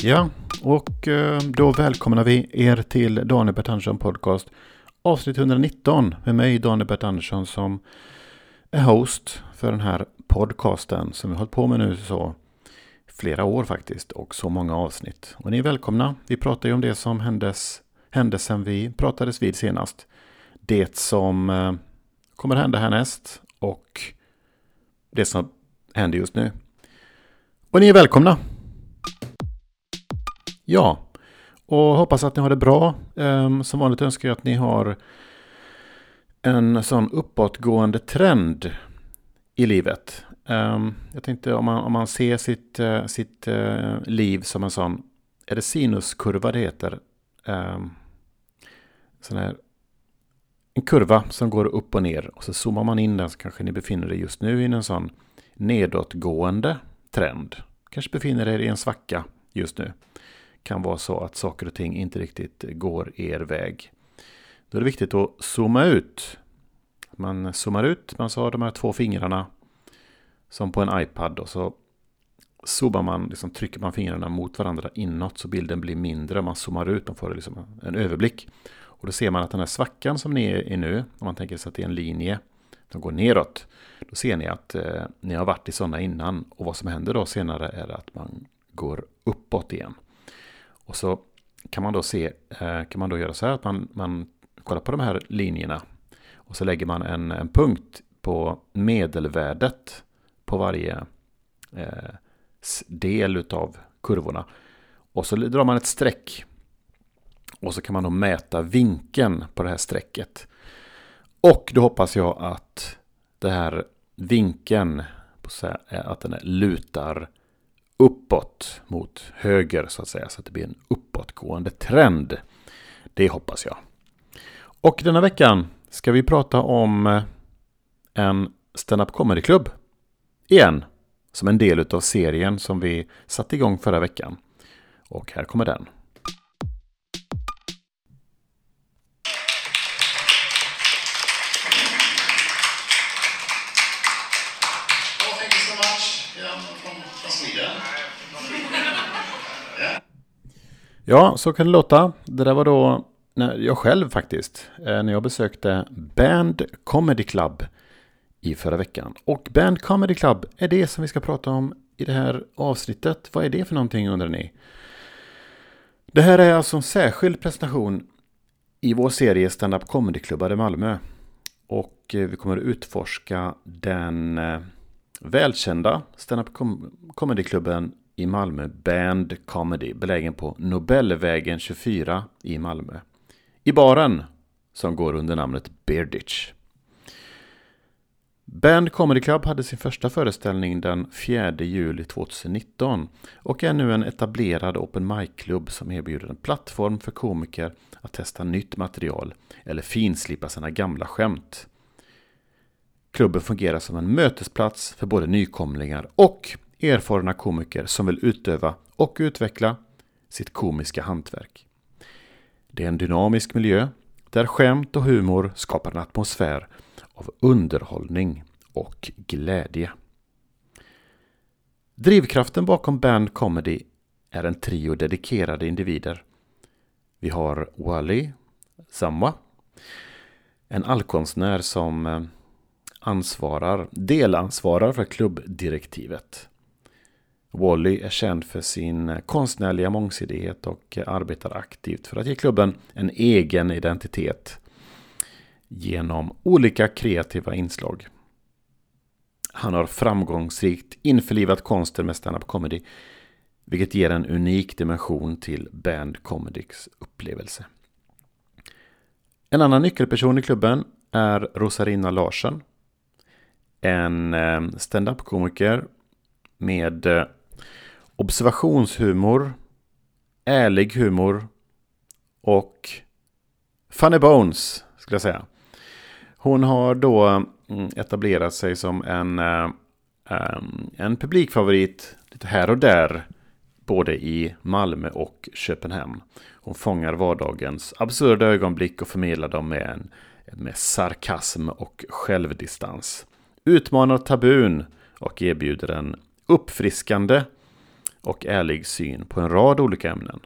Ja, och då välkomnar vi er till Daniel Bert Andersson Podcast avsnitt 119 med mig Daniel Bert Andersson som är host för den här podcasten som vi har hållit på med nu så flera år faktiskt och så många avsnitt. Och ni är välkomna, vi pratar ju om det som hände sen vi pratades vid senast. Det som kommer hända härnäst och det som händer just nu. Och ni är välkomna! Ja, och hoppas att ni har det bra. Som vanligt önskar jag att ni har en sån uppåtgående trend i livet. Jag tänkte om man ser sitt liv som en sån, är det sinuskurva det heter? Sån här, en kurva som går upp och ner och så zoomar man in den så kanske ni befinner er just nu i en sån nedåtgående trend. Kanske befinner er i en svacka just nu. Kan vara så att saker och ting inte riktigt går er väg. Då är det viktigt att zooma ut. Man zoomar ut, man har de här två fingrarna som på en iPad och så zoomar man, liksom trycker man fingrarna mot varandra inåt så bilden blir mindre. Man zoomar ut, man får liksom en överblick. Och då ser man att den här svackan som ni är i nu, om man tänker sig att det är en linje som går neråt, då ser ni att ni har varit i sådana innan och vad som händer då senare är att man går uppåt igen. Och så kan man då se, kan man då göra så här att man kollar på de här linjerna och så lägger man en punkt på medelvärdet på varje del av kurvorna. Och så drar man ett streck och så kan man då mäta vinkeln på det här strecket. Och då hoppas jag att det här vinkeln, att den lutar uppåt mot höger så att säga, så att det blir en uppåtgående trend. Det hoppas jag. Och denna veckan ska vi prata om en stand-up comedy club igen, som en del av serien som vi satte igång förra veckan. Och här kommer den. Ja, så kan det låta. Det där var då jag själv faktiskt. När jag besökte Banned Comedy Club i förra veckan. Och Banned Comedy Club är det som vi ska prata om i det här avsnittet. Vad är det för någonting undrar ni? Det här är alltså en särskild presentation i vår serie Stand-up Comedy-klubbar i Malmö. Och vi kommer att utforska den välkända Stand-up Comedy-klubben i Malmö, Banned Comedy, belägen på Nobelvägen 24 i Malmö. I baren som går under namnet Bearditch. Banned Comedy Club hade sin första föreställning den 4 juli 2019 och är nu en etablerad open mic-klubb som erbjuder en plattform för komiker att testa nytt material eller finslipa sina gamla skämt. Klubben fungerar som en mötesplats för både nykomlingar och erfarna komiker som vill utöva och utveckla sitt komiska hantverk. Det är en dynamisk miljö där skämt och humor skapar en atmosfär av underhållning och glädje. Drivkraften bakom Banned Comedy är en trio dedikerade individer. Vi har Wally Samma, en allkonstnär som delansvarar för klubbdirektivet. Wally är känd för sin konstnärliga mångsidighet och arbetar aktivt för att ge klubben en egen identitet genom olika kreativa inslag. Han har framgångsrikt införlivat konsten med stand-up comedy, vilket ger en unik dimension till Banned Comedys upplevelse. En annan nyckelperson i klubben är Rosarina Larsson, en stand-up komiker med observationshumor, ärlig humor och funny bones skulle jag säga. Hon har då etablerat sig som en publikfavorit lite här och där, både i Malmö och Köpenhamn. Hon fångar vardagens absurda ögonblick och förmedlar dem med sarkasm och självdistans. Utmanar tabun och erbjuder en uppfriskande och ärlig syn på en rad olika ämnen.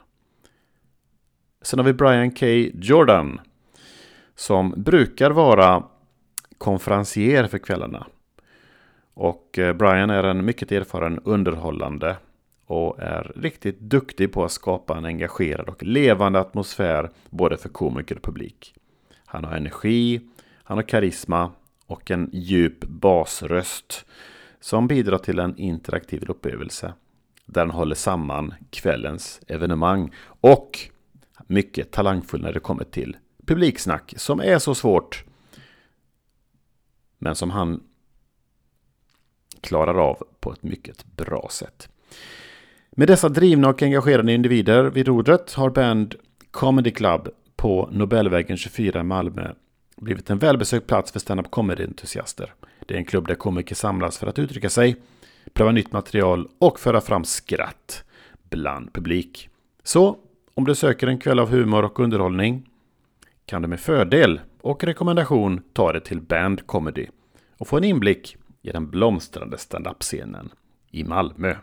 Sen har vi Brian K. Jordan som brukar vara konferencier för kvällarna. Och Brian är en mycket erfaren underhållande och är riktigt duktig på att skapa en engagerad och levande atmosfär både för komiker och publik. Han har energi, han har karisma och en djup basröst som bidrar till en interaktiv upplevelse där han håller samman kvällens evenemang och mycket talangfull när det kommer till publiksnack som är så svårt men som han klarar av på ett mycket bra sätt. Med dessa drivna och engagerade individer vid rodret har Banned Comedy Club på Nobelvägen 24 i Malmö blivit en välbesökt plats för stand-up comedy-entusiaster. Det är en klubb där komiker samlas för att uttrycka sig, pröva nytt material och föra fram skratt bland publik. Så om du söker en kväll av humor och underhållning kan du med fördel och rekommendation ta dig till Banned Comedy och få en inblick i den blomstrande stand-up-scenen i Malmö.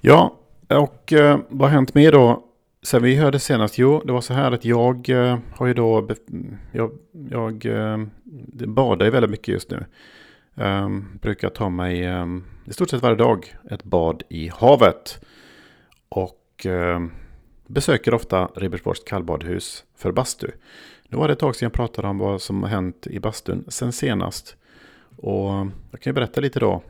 Ja, och vad har hänt med då? Sen vi hörde senast, jo, det var så här att jag badar ju väldigt mycket just nu. Brukar ta mig i stort sett varje dag ett bad i havet. Och besöker ofta Ribersborgs kallbadhus för bastu. Nu var det ett tag sedan jag pratade om vad som har hänt i bastun sen senast. Och jag kan ju berätta lite då.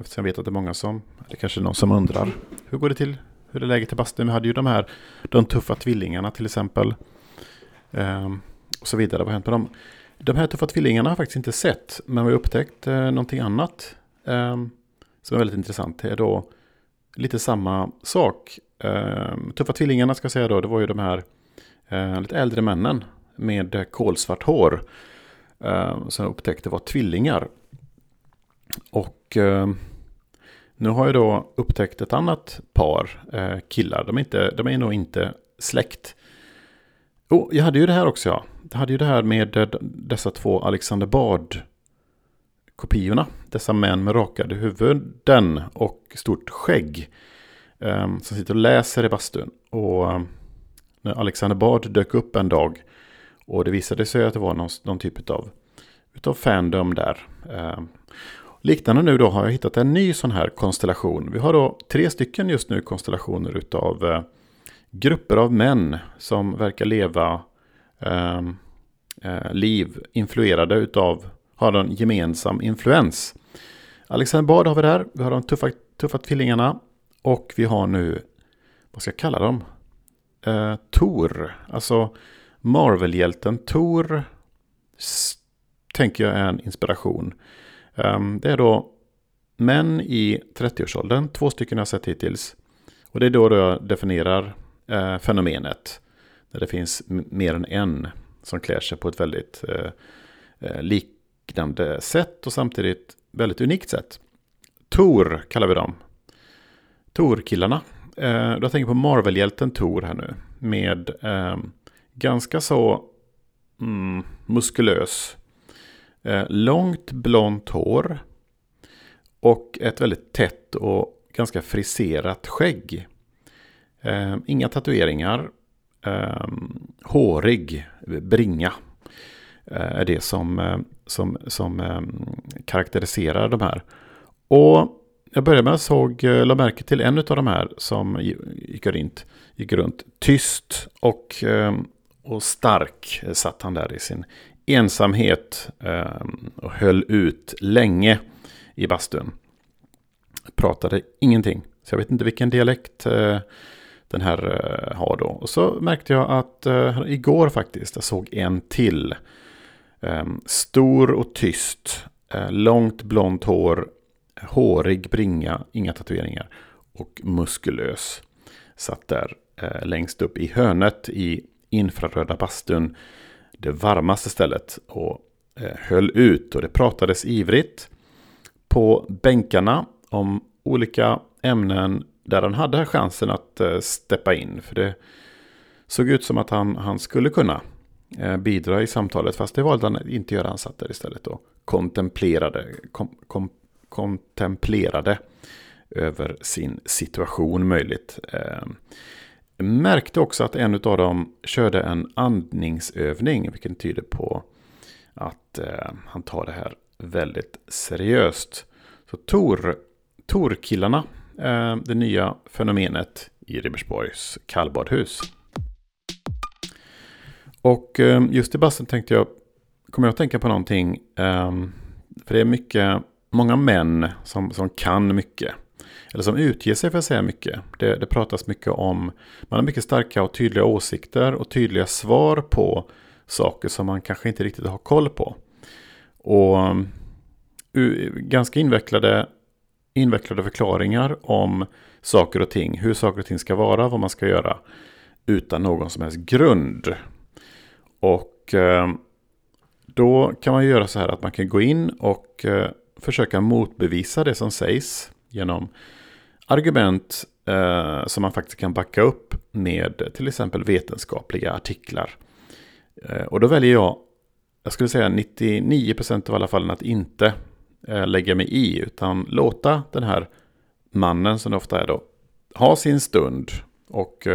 Eftersom jag vet att det är många som, det kanske är någon som undrar. Hur går det till? Hur är läget i bastun? Vi hade ju de tuffa tvillingarna till exempel. Och så vidare. Vad har hänt med dem? De här tuffa tvillingarna har jag faktiskt inte sett. Men vi har upptäckt någonting annat. Som är väldigt intressant. Det är då lite samma sak. Tuffa tvillingarna ska jag säga då. Det var ju de här lite äldre männen. Med kolsvart hår. Som jag upptäckte var tvillingar. Och nu har jag då upptäckt ett annat par killar. De är nog inte släkt. Oh, jag hade ju det här också, ja. Jag hade ju det här med dessa två Alexander Bard-kopiorna. Dessa män med rakade huvuden och stort skägg. Som sitter och läser i bastun. Och när Alexander Bard dök upp en dag. Och det visade sig att det var någon typ av fandom där. Liknande nu då har jag hittat en ny sån här konstellation. Vi har då 3 stycken just nu konstellationer utav grupper av män som verkar leva liv influerade utav, har en gemensam influens. Alexander Bard har vi där, vi har de tuffa tvillingarna och vi har nu, vad ska jag kalla dem? Thor, alltså Marvel-hjälten Thor tänker jag är en inspiration. Det är då män i 30-årsåldern, 2 stycken jag har sett hittills. Och det är då jag definierar fenomenet. Där det finns mer än en som klär sig på ett väldigt liknande sätt och samtidigt väldigt unikt sätt. Thor kallar vi dem. Thor-killarna. Då tänker jag på Marvel-hjälten Thor här nu. Med ganska så muskulös. Långt blont hår och ett väldigt tätt och ganska friserat skägg. Inga tatueringar. Hårig bringa är det som karaktäriserar de här. Och jag började med att la märke till en av de här som gick runt tyst och stark satt han där i sin ensamhet och höll ut länge i bastun. Pratade ingenting. Så jag vet inte vilken dialekt den här har då. Och så märkte jag att igår faktiskt jag såg en till. Stor och tyst. Långt blont hår. Hårig bringa. Inga tatueringar. Och muskulös. Satt där längst upp i hörnet i infraröda bastun. Det varmaste stället och höll ut och det pratades ivrigt på bänkarna om olika ämnen där han hade chansen att steppa in. För det såg ut som att han skulle kunna bidra i samtalet fast det valde han inte göra. Han satt där istället och kontemplerade, kontemplerade över sin situation möjligt. Märkte också att en av dem körde en andningsövning, vilket tyder på att han tar det här väldigt seriöst. Så Thor-killarna, det nya fenomenet i Ribersborgs kallbadhus. Och just i bassen tänkte jag, kommer jag att tänka på någonting, för det är många män som kan mycket. Eller som utger sig för att säga mycket. Det pratas mycket om, man har mycket starka och tydliga åsikter och tydliga svar på saker som man kanske inte riktigt har koll på. Och ganska invecklade förklaringar om saker och ting, hur saker och ting ska vara, vad man ska göra, utan någon som helst grund. Och då kan man göra så här att man kan gå in och försöka motbevisa det som sägs genom argument som man faktiskt kan backa upp med till exempel vetenskapliga artiklar. Och då väljer jag skulle säga 99% av alla fallen att inte lägga mig i, utan låta den här mannen, som det ofta är då, ha sin stund och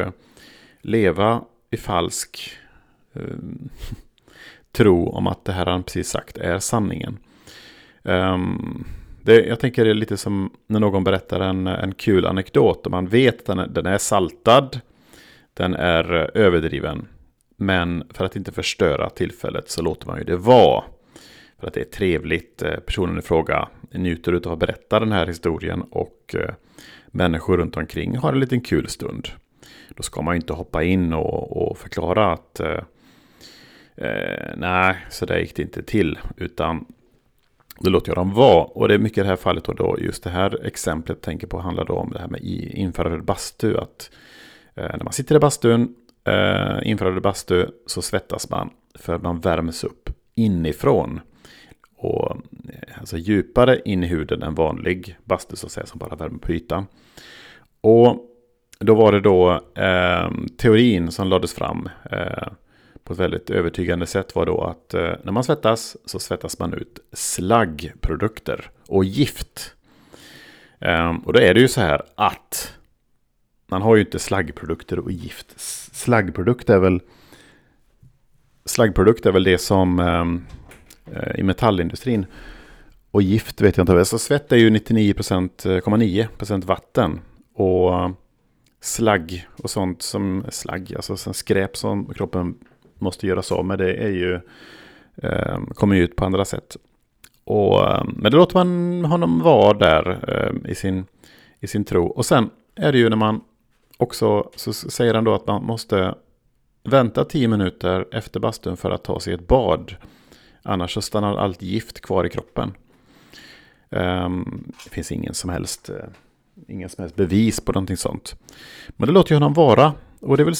leva i falsk tro om att det här han precis sagt är sanningen. Jag tänker det är lite som när någon berättar en kul anekdot och man vet att den är saltad, den är överdriven, men för att inte förstöra tillfället så låter man ju det vara. För att det är trevligt, personen i fråga njuter utav att berätta den här historien och människor runt omkring har en liten kul stund. Då ska man ju inte hoppa in och förklara att nej, så där gick det inte till, utan det låter jag dem vara. Och det är mycket i det här fallet, och då just det här exemplet tänker på handlar då om det här med infraröd bastu, att när man sitter i bastun, infraröd bastu, så svettas man för man värms upp inifrån, och alltså djupare in i huden än vanlig bastu så att säga, som bara värmer på ytan. Och då var det teorin som lades fram på ett väldigt övertygande sätt var då att när man svettas så svettas man ut slaggprodukter och gift. Och då är det ju så här att man har ju inte slaggprodukter och gift. Slaggprodukt är väl det som i metallindustrin, och gift vet jag inte. Så svett är ju 99,9% vatten, och slagg och sånt som slagg, alltså skräp som kroppen måste göras av med, det är ju kommer ut på andra sätt. Och men det låter man honom vara där i sin tro. Och sen är det ju när man också, så säger han då att man måste vänta 10 minuter efter bastun för att ta sig ett bad, annars så stannar allt gift kvar i kroppen. Det finns ingen som helst bevis på någonting sånt. Men det låter ju honom vara. Och det är väl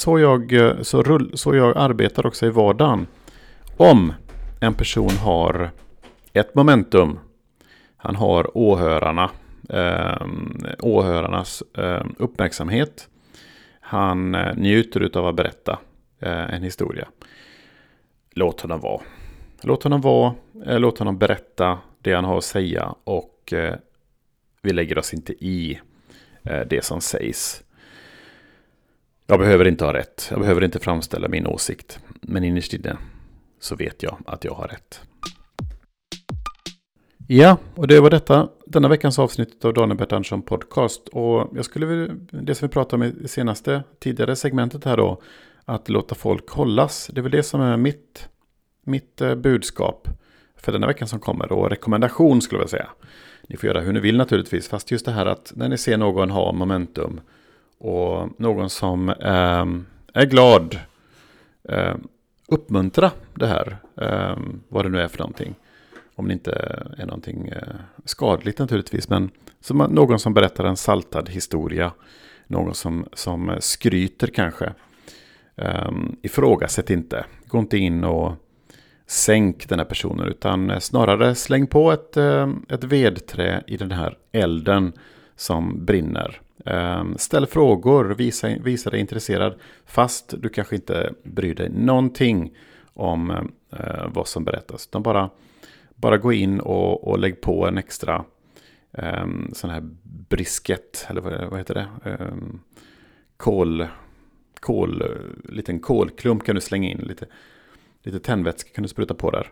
så jag arbetar också i vardagen. Om en person har ett momentum, han har åhörarnas uppmärksamhet, han njuter utav att berätta en historia. Låt honom vara. Låt honom berätta det han har att säga, och vi lägger oss inte i det som sägs. Jag behöver inte ha rätt. Jag behöver inte framställa min åsikt. Men innerst inne så vet jag att jag har rätt. Ja, och det var denna veckans avsnitt av Daniel Bert Andersson Podcast. Och jag skulle, det som vi pratade om i senaste, tidigare segmentet här då, att låta folk hållas. Det är väl det som är mitt budskap för denna veckan som kommer. Och rekommendation skulle jag säga. Ni får göra hur ni vill naturligtvis, fast just det här att när ni ser någon ha momentum och någon som är glad, uppmuntra det här, vad det nu är för någonting. Om det inte är någonting skadligt naturligtvis, men som någon som berättar en saltad historia, någon som skryter kanske. Ifrågasätt inte, gå inte in och sänk den här personen, utan snarare släng på ett vedträ i den här elden som brinner. Ställ frågor, visa dig intresserad, fast du kanske inte bryr dig någonting om vad som berättas. Utan bara gå in och lägg på en extra sån här briskett, eller vad heter det? Kol, liten kolklump kan du slänga in, lite tändvätska kan du spruta på där.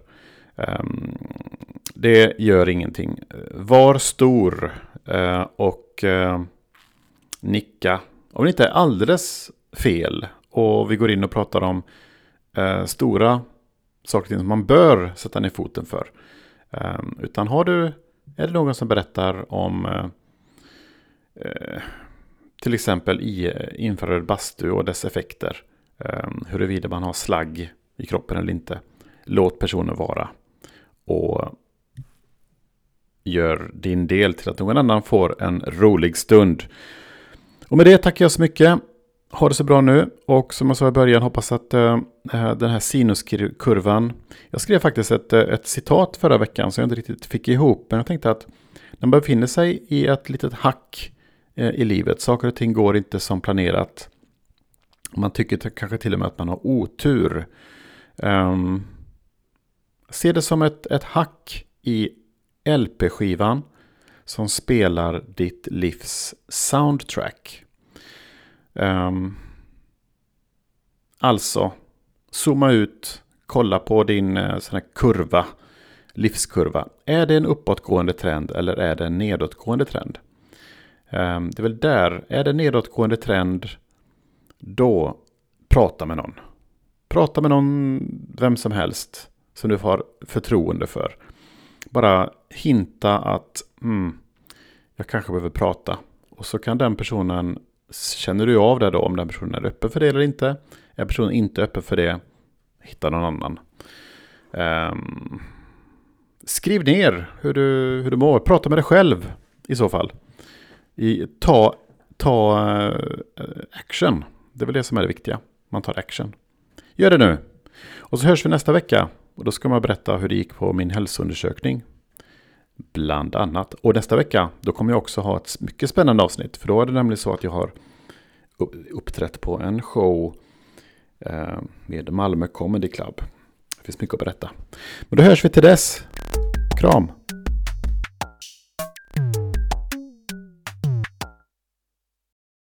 Det gör ingenting. Var stor och nicka. Om det inte är alldeles fel och vi går in och pratar om stora saker som man bör sätta ner foten för. Utan är det någon som berättar om till exempel i infraröd bastu och dess effekter, huruvida man har slagg i kroppen eller inte. Låt personen vara och gör din del till att någon annan får en rolig stund. Och med det tackar jag så mycket. Ha det så bra nu, och som jag sa i början, hoppas att den här sinuskurvan, jag skrev faktiskt ett citat förra veckan som jag inte riktigt fick ihop, men jag tänkte att när man befinner sig i ett litet hack i livet, saker och ting går inte som planerat, man tycker kanske till och med att man har otur, se det som ett hack i LP-skivan som spelar ditt livs soundtrack. Alltså zooma ut, kolla på din sån här kurva, livskurva. Är det en uppåtgående trend eller är det en nedåtgående trend? Det är väl där, är det nedåtgående trend, då prata med någon, vem som helst som du har förtroende för. Bara hinta att jag kanske behöver prata, och så kan den personen, känner du av det då, om den personen är öppen för det eller inte. Är personen inte öppen för det, hitta någon annan. Skriv ner hur du mår. Prata med dig själv i så fall. Ta action. Det är väl det som är det viktiga. Man tar action. Gör det nu. Och så hörs vi nästa vecka. Och då ska man berätta hur det gick på min hälsoundersökning. Bland annat. Och nästa vecka, då kommer jag också ha ett mycket spännande avsnitt. För då är det nämligen så att jag har uppträtt på en show med Malmö Comedy Club. Det finns mycket att berätta. Men då hörs vi till dess. Kram!